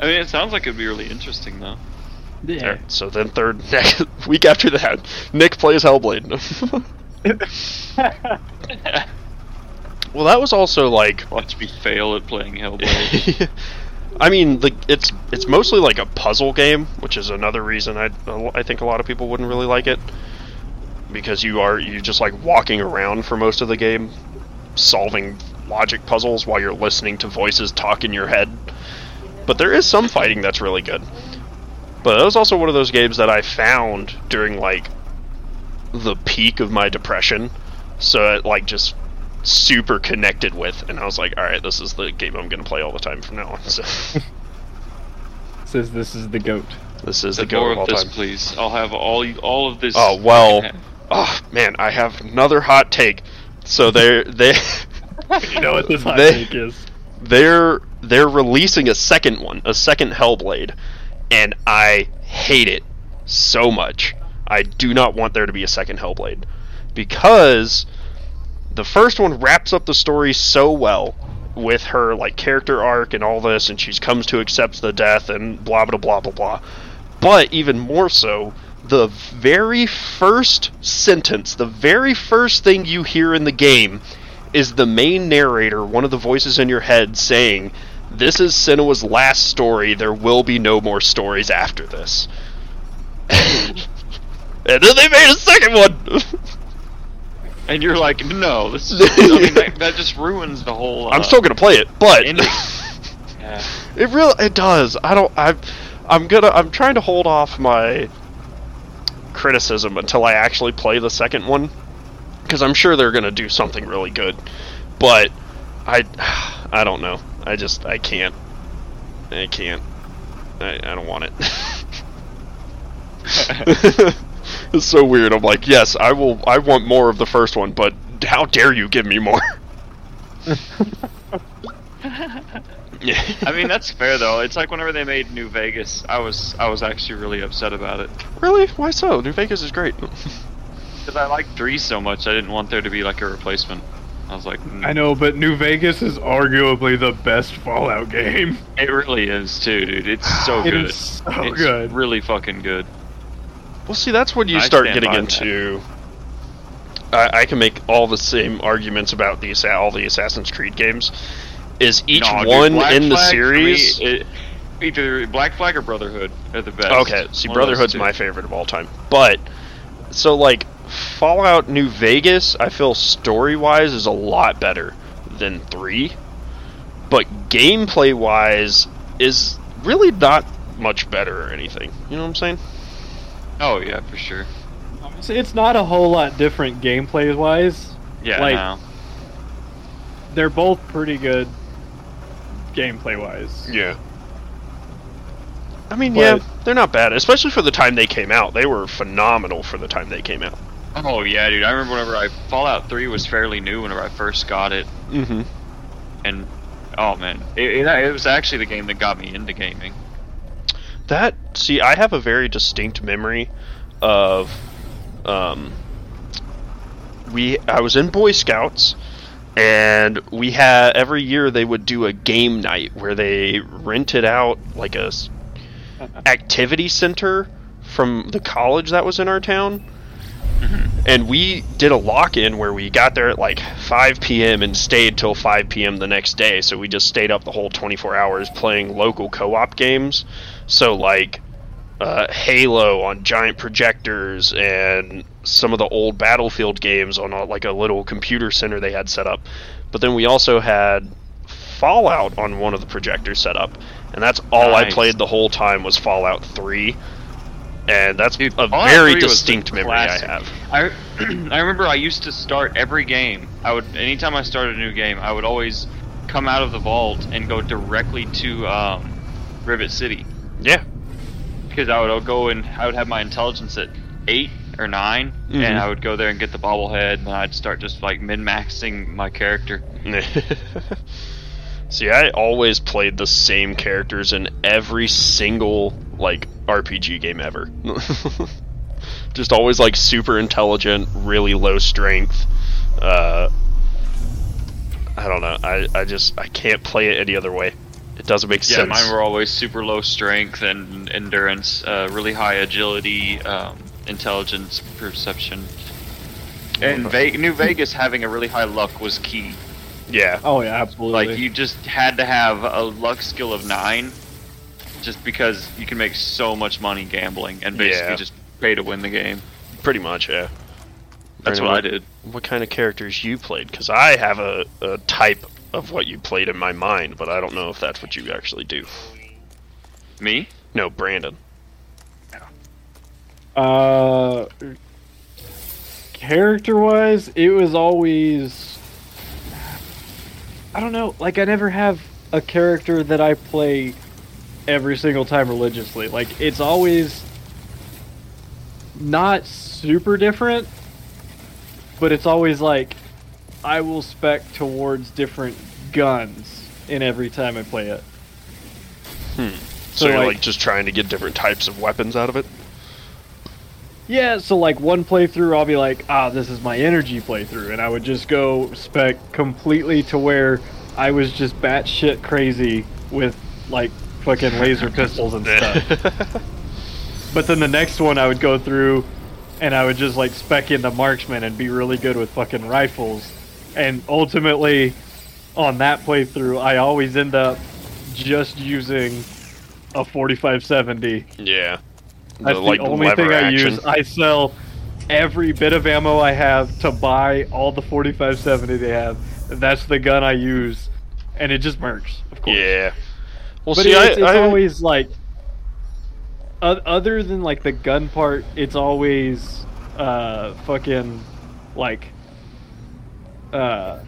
mean, it sounds like it'd be really interesting, though. Yeah. Right, so then third week after that, Nick plays Hellblade. Well, that was also like watch me fail at playing Hellblade. I mean, the it's it's mostly like a puzzle game, which is another reason I I think a lot of people wouldn't really like it, because you are you just like walking around for most of the game, solving logic puzzles while you're listening to voices talk in your head. But there is some fighting that's really good. But that was also one of those games that I found during, like, the peak of my depression. So it, like, just super connected with. And I was like, alright, this is the game I'm going to play all the time from now on. So. Says this is the GOAT. This is the, the GOAT more of all this, time. Please. I'll have all all of this. Oh, well. Oh, man, I have another hot take. So they're... They, you know what this hot they, take is. They're, they're releasing a second one. A second Hellblade. And I hate it so much. I do not want there to be a second Hellblade. Because the first one wraps up the story so well with her like character arc and all this, and she comes to accept the death and blah blah blah blah blah. But even more so, the very first sentence, the very first thing you hear in the game is the main narrator, one of the voices in your head, saying, "This is Senua's last story. There will be no more stories after this." And then they made a second one! And you're like, no, this is, I mean, that, that just ruins the whole... Uh, I'm still gonna play it, but... yeah. It really... It does. I don't... I've, I'm gonna... I'm trying to hold off my criticism until I actually play the second one, because I'm sure they're gonna do something really good. But... I... I don't know. I just, I can't. I can't. I, I don't want it. It's so weird. I'm like, yes, I will, I want more of the first one, but how dare you give me more? I mean, that's fair, though. It's like whenever they made New Vegas, I was, I was actually really upset about it. Really? Why so? New Vegas is great. Because I liked three so much, I didn't want there to be, like, a replacement. I was like, mm. I know, but New Vegas is arguably the best Fallout game. It really is, too, dude. It's so it good. Is so it's good. Really fucking good. Well, see, that's when you I start getting into. I, I can make all the same arguments about these all the Assassin's Creed games. Is each no, one dude, in the Flag, series? Me, it, either Black Flag or Brotherhood are the best. Okay, see, one Brotherhood's my favorite of all time, but so like. Fallout New Vegas, I feel story-wise is a lot better than three, but gameplay-wise is really not much better or anything. You know what I'm saying? Oh yeah, for sure. It's not a whole lot different gameplay-wise. Yeah, like, no. They're both pretty good gameplay-wise. Yeah. I mean, but, yeah, they're not bad, especially for the time they came out. They were phenomenal for the time they came out. Oh yeah, dude! I remember whenever I Fallout three was fairly new. Whenever I first got it, mm-hmm. and oh man, it, it, it was actually the game that got me into gaming. That see, I have a very distinct memory of um, we. I was in Boy Scouts, and we had every year they would do a game night where they rented out like a activity center from the college that was in our town. And we did a lock-in where we got there at like five p.m. and stayed till five p.m. the next day. So we just stayed up the whole twenty-four hours playing local co-op games. So like uh, Halo on giant projectors, and some of the old Battlefield games on a, like a little computer center they had set up. But then we also had Fallout on one of the projectors set up, and that's all nice. I played the whole time was Fallout three, and that's Dude, a Fallout very distinct memory classic. I have. I I remember I used to start every game. I would anytime I started a new game, I would always come out of the vault and go directly to um, Rivet City. Yeah, because I would go and I would have my intelligence at eight or nine, mm-hmm. and I would go there and get the bobblehead, and I'd start just like min-maxing my character. See, I always played the same characters in every single like R P G game ever. Just always like super intelligent, really low strength. Uh, I don't know. I, I just I can't play it any other way. It doesn't make yeah, sense. Yeah, mine were always super low strength and endurance, uh, really high agility, um, intelligence, perception. And Ve- New Vegas having a really high luck was key. Yeah. Oh yeah, absolutely. Like you just had to have a luck skill of nine, just because you can make so much money gambling and basically yeah. just pay to win the game. Pretty much, yeah. That's what I did. What kind of characters you played? Because I have a, a type of what you played in my mind, but I don't know if that's what you actually do. Me? No, Brandon. Uh, character-wise, it was always. I don't know, like I never have a character that I play every single time religiously. Like it's always not super different, but it's always like I will spec towards different guns in every time I play it. Hmm. So, so you're like, like just trying to get different types of weapons out of it? Yeah, so like one playthrough I'll be like, ah, this is my energy playthrough, and I would just go spec completely to where I was just batshit crazy with like fucking laser pistols and stuff. But then the next one I would go through and I would just like spec into marksman and be really good with fucking rifles. And ultimately on that playthrough I always end up just using a forty-five seventy. Yeah. That's the, like, the only thing I action. use. I sell every bit of ammo I have to buy all the forty-five seventy they have. That's the gun I use, and it just works, of course. Yeah. Well, but see, it's, I, it's I... always like, other than like the gun part, it's always uh, fucking like, uh,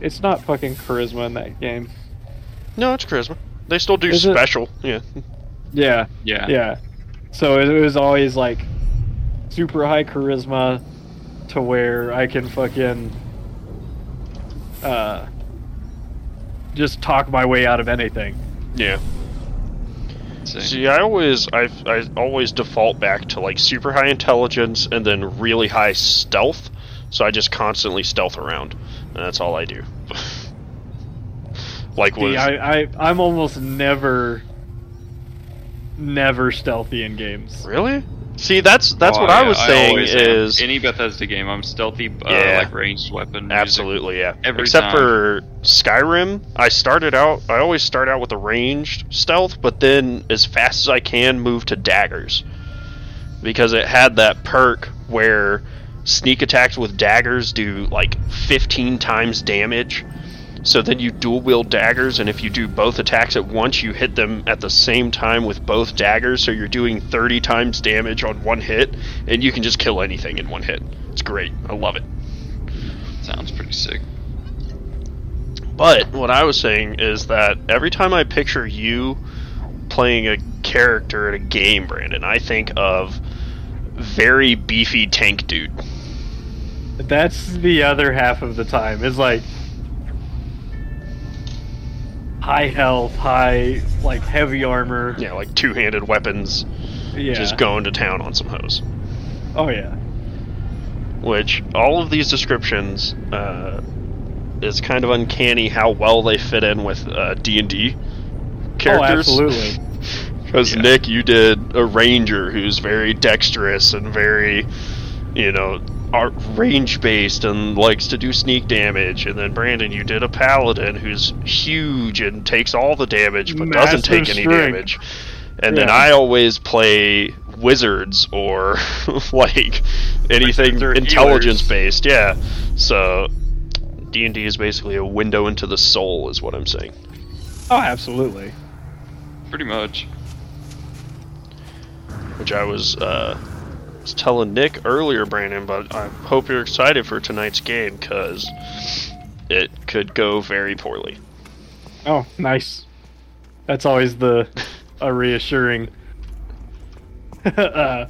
it's not fucking charisma in that game. No, it's charisma. They still do Is special. It... Yeah. Yeah, yeah, yeah. So it was always like super high charisma to where I can fucking uh, just talk my way out of anything. Yeah. See, I always, I, I always default back to like super high intelligence and then really high stealth. So I just constantly stealth around, and that's all I do. Like was See, I, I, I'm almost never. Never stealthy in games. Really? See, that's that's oh, what yeah. I was saying I is any Bethesda game. I'm stealthy, uh, yeah. like ranged weapon. Absolutely, music. yeah. Every Except time. for Skyrim, I started out. I always start out with a ranged stealth, but then as fast as I can, move to daggers because it had that perk where sneak attacks with daggers do like fifteen times damage. So then you dual wield daggers, and if you do both attacks at once, you hit them at the same time with both daggers, so you're doing thirty times damage on one hit, and you can just kill anything in one hit. It's great. I love it. Sounds pretty sick. But what I was saying is that every time I picture you playing a character in a game, Brandon, I think of very beefy tank dude. That's the other half of the time. It's like high health, high, like, heavy armor. Yeah, like two-handed weapons. Yeah. Just going to town on some hoes. Oh, yeah. Which, all of these descriptions, uh, it's kind of uncanny how well they fit in with uh, D and D characters. Oh, absolutely. Because, yeah. Nick, you did a ranger who's very dexterous and very, you know, range-based and likes to do sneak damage, and then Brandon, you did a paladin who's huge and takes all the damage but Massive doesn't take any strength. damage. And yeah. then I always play wizards or like anything intelligence based. Yeah. So D and D is basically a window into the soul is what I'm saying. Oh, absolutely. Pretty much. Which I was uh, was telling Nick earlier, Brandon, but I hope you're excited for tonight's game because it could go very poorly. Oh, nice. That's always the a reassuring. uh,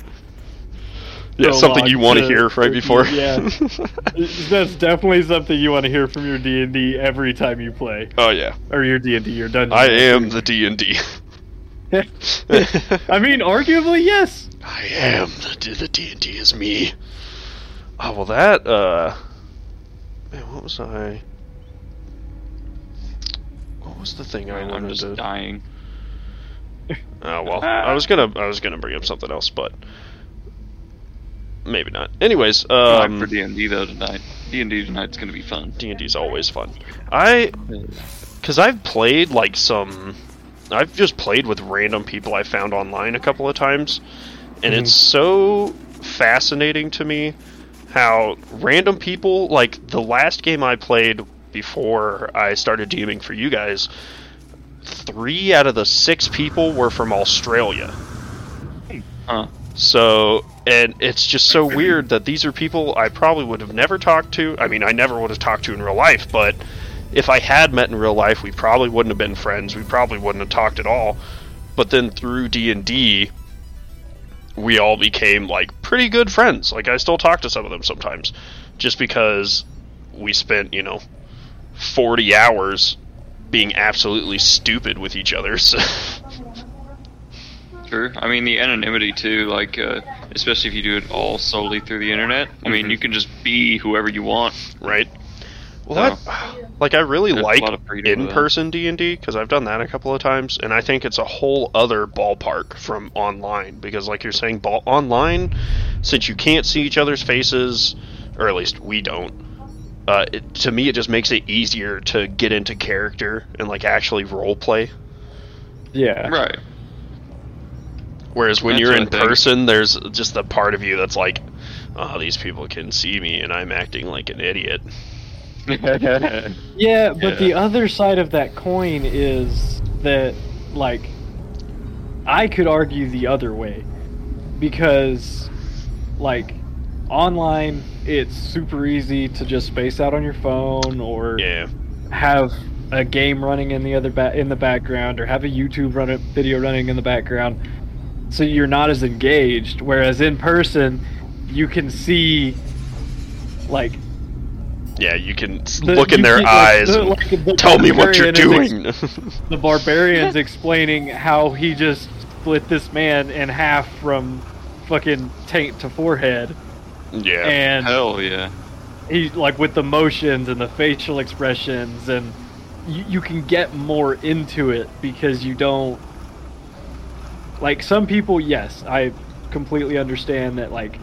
yeah, something you want to hear right before. Yeah, that's definitely something you want to hear from your D and D every time you play. Oh yeah, or your D and D, your dungeon. I am the D and D. I mean, arguably yes. I am the the D and D is me. Oh well, that uh, man, what was I? What was the thing I wanted to? I'm just dying. Oh well, I was gonna I was gonna bring up something else, but maybe not. Anyways, um, for D and D though tonight, D and D tonight's gonna be fun. D and D's always fun. I, cause I've played like some, I've just played with random people I found online a couple of times, and mm-hmm. it's so fascinating to me how random people, like the last game I played before I started DMing for you guys. Three out of the six people were from Australia. Huh. So, and it's just so weird that these are people I probably would have never talked to. I mean, I never would have talked to in real life, but if I had met in real life, we probably wouldn't have been friends. We probably wouldn't have talked at all. But then through D and D, we all became, like, pretty good friends. Like, I still talk to some of them sometimes. Just because we spent, you know, forty hours... being absolutely stupid with each other. So. Sure. I mean, the anonymity, too, like, uh, especially if you do it all solely through the internet. I mean, mm-hmm. you can just be whoever you want. Right. Well, so, I, like, I really like in-person D and D, because I've done that a couple of times, and I think it's a whole other ballpark from online, because, like you're saying, ball- online, since you can't see each other's faces, or at least we don't, Uh, it, to me, it just makes it easier to get into character and like actually role play. Yeah. Right. Whereas when that's you're in person, thing. There's just the part of you that's like, "Oh, these people can see me, and I'm acting like an idiot." yeah, but yeah. The other side of that coin is that, like, I could argue the other way because, like, online. It's super easy to just space out on your phone, or yeah. have a game running in the other ba- in the background, or have a YouTube run- video running in the background, so you're not as engaged. Whereas in person, you can see, like, yeah, you can the, look you in their can, eyes. The, and like, the tell me what you're doing. Ex- the barbarian's explaining how he just split this man in half from fucking taint to forehead. Yeah. And hell yeah. He like with the motions and the facial expressions, and you, you can get more into it because you don't like some people. Yes, I completely understand that like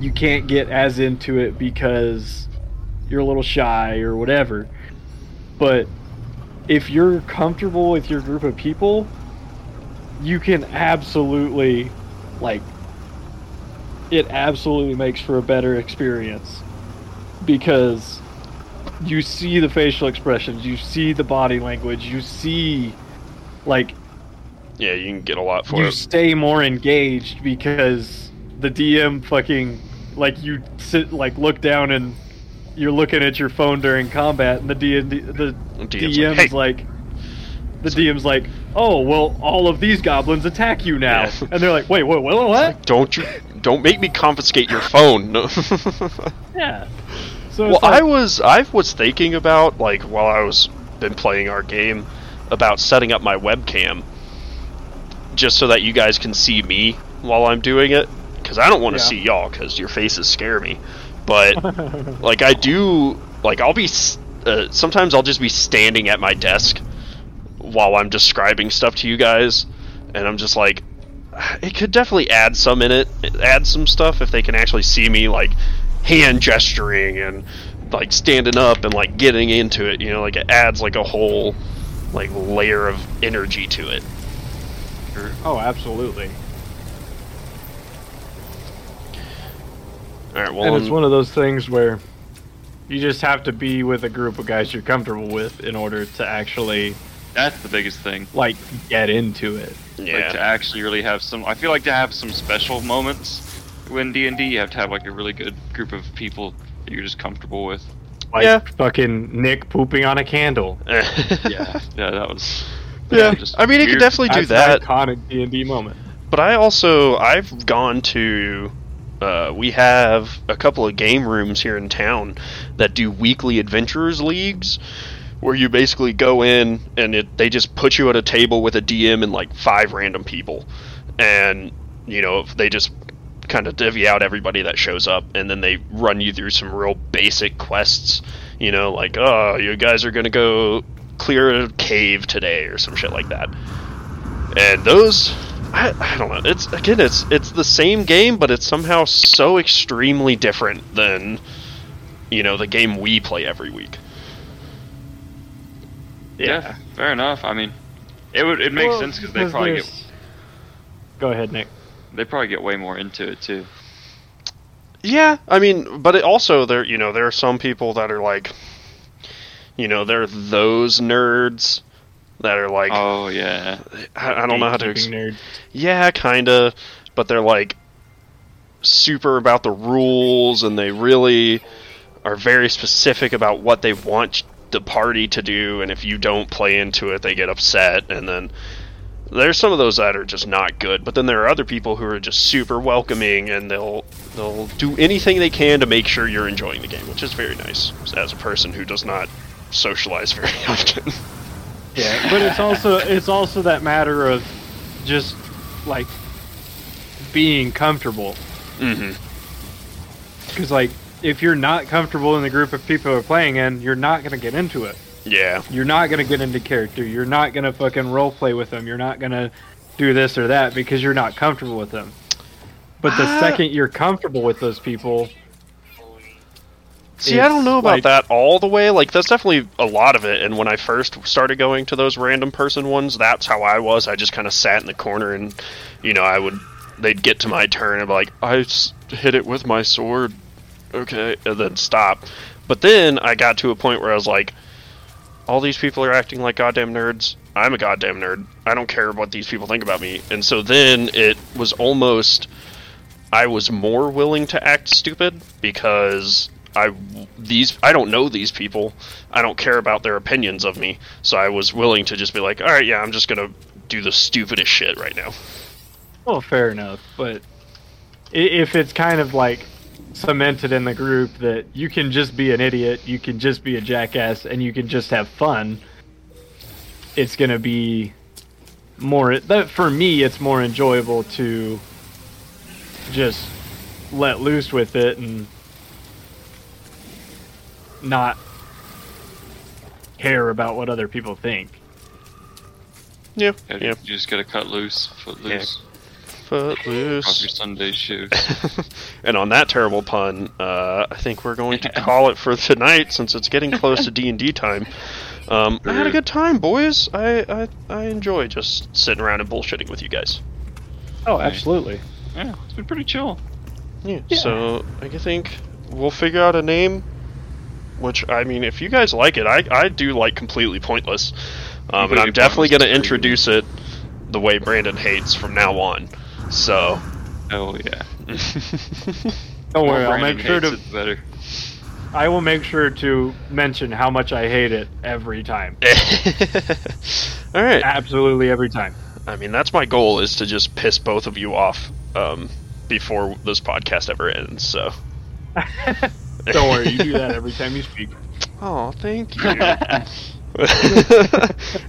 you can't get as into it because you're a little shy or whatever. But if you're comfortable with your group of people, you can absolutely like. It absolutely makes for a better experience because you see the facial expressions, you see the body language, you see, like... Yeah, you can get a lot for it. You stay more engaged because the D M fucking... Like, you sit, like, look down and you're looking at your phone during combat and the D M, the D M's, D M's like... Hey. The D M's like, oh, well, all of these goblins attack you now. Yeah. And they're like, wait, what, what, what? Don't you... Don't make me confiscate your phone. No. yeah. So well, like... I was I was thinking about like while I was been playing our game about setting up my webcam just so that you guys can see me while I'm doing it because I don't want to yeah. see y'all because your faces scare me. But like I do like I'll be uh, sometimes I'll just be standing at my desk while I'm describing stuff to you guys, and I'm just like. It could definitely add some in it, add some stuff if they can actually see me, like, hand gesturing and, like, standing up and, like, getting into it, you know, like, it adds, like, a whole, like, layer of energy to it. character. Oh, absolutely. All right, well, and it's one of those things where you just have to be with a group of guys you're comfortable with in order to actually... That's the biggest thing. Like, get into it. Yeah. Like, to actually really have some... I feel like to have some special moments when D and D, you have to have, like, a really good group of people that you're just comfortable with. Like, yeah. Fucking Nick pooping on a candle. yeah. Yeah, that was... Yeah, yeah I mean, weird. You could definitely do That's that. That's an iconic D and D moment. But I also... I've gone to... Uh, we have a couple of game rooms here in town that do weekly adventurers leagues where you basically go in and it, they just put you at a table with a D M and like five random people, and you know, they just kind of divvy out everybody that shows up, and then they run you through some real basic quests, you know, like, oh, you guys are gonna go clear a cave today or some shit like that. And those, I, I don't know. It's again, it's it's the same game, but it's somehow so extremely different than, you know, the game we play every week. Yeah, yeah fair enough. I mean, it would it makes well, sense because they probably there's... get. Go ahead, Nick. They probably get way more into it too. Yeah, I mean, but it also there, you know, there are some people that are like, you know, they're those nerds. That are like, oh yeah, I, I don't know how to explain. Yeah, kinda, but they're like super about the rules, and they really are very specific about what they want the party to do. And if you don't play into it, they get upset. And then there's some of those that are just not good. But then there are other people who are just super welcoming, and they'll they'll do anything they can to make sure you're enjoying the game, which is very nice as a person who does not socialize very often. Yeah, but it's also it's also that matter of just like being comfortable. Mm-hmm. Because like if you're not comfortable in the group of people who are playing in, you're not gonna get into it. Yeah. You're not gonna get into character. You're not gonna fucking roleplay with them. You're not gonna do this or that because you're not comfortable with them. But the uh, second you're comfortable with those people. See, I don't know about like, that all the way. Like, that's definitely a lot of it. And when I first started going to those random person ones, that's how I was. I just kind of sat in the corner and, you know, I would... They'd get to my turn and be like, I hit it with my sword. Okay. And then stop. But then I got to a point where I was like, all these people are acting like goddamn nerds. I'm a goddamn nerd. I don't care what these people think about me. And so then it was almost... I was more willing to act stupid because... I these I don't know these people. I don't care about their opinions of me. So I was willing to just be like, all right, yeah, I'm just gonna do the stupidest shit right now. Well, fair enough. But if it's kind of like cemented in the group that you can just be an idiot, you can just be a jackass, and you can just have fun, it's gonna be more. That for me, it's more enjoyable to just let loose with it and. Not care about what other people think. Yeah, yeah. You just gotta cut loose, foot loose, yeah. Foot loose. Off your Sunday shoes. And on that terrible pun, uh, I think we're going to call it for tonight since it's getting close to D and D time. Um, I had a good time, boys. I, I I enjoy just sitting around and bullshitting with you guys. Oh, absolutely. Yeah, it's been pretty chill. Yeah. yeah. So I think we'll figure out a name. Which, I mean, if you guys like it, I, I do like Completely Pointless. Um, and I'm definitely going to introduce it the way Brandon hates from now on. So. Oh, yeah. Don't worry, I'll make sure to. Better. I will make sure to mention how much I hate it every time. All right. Absolutely every time. I mean, that's my goal, is to just piss both of you off um, before this podcast ever ends, so. Don't worry, you do that every time you speak. Oh, thank you.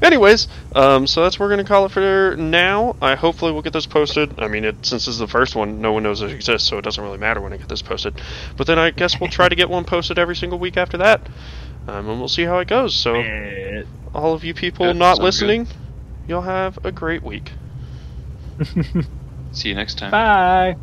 Anyways, um, so that's what we're going to call it for now. I hopefully we'll get this posted. I mean, it, since this is the first one, no one knows it exists, so it doesn't really matter when I get this posted. But then I guess we'll try to get one posted every single week after that, um, and we'll see how it goes. So all of you people good, not listening, good. You'll have a great week. See you next time. Bye.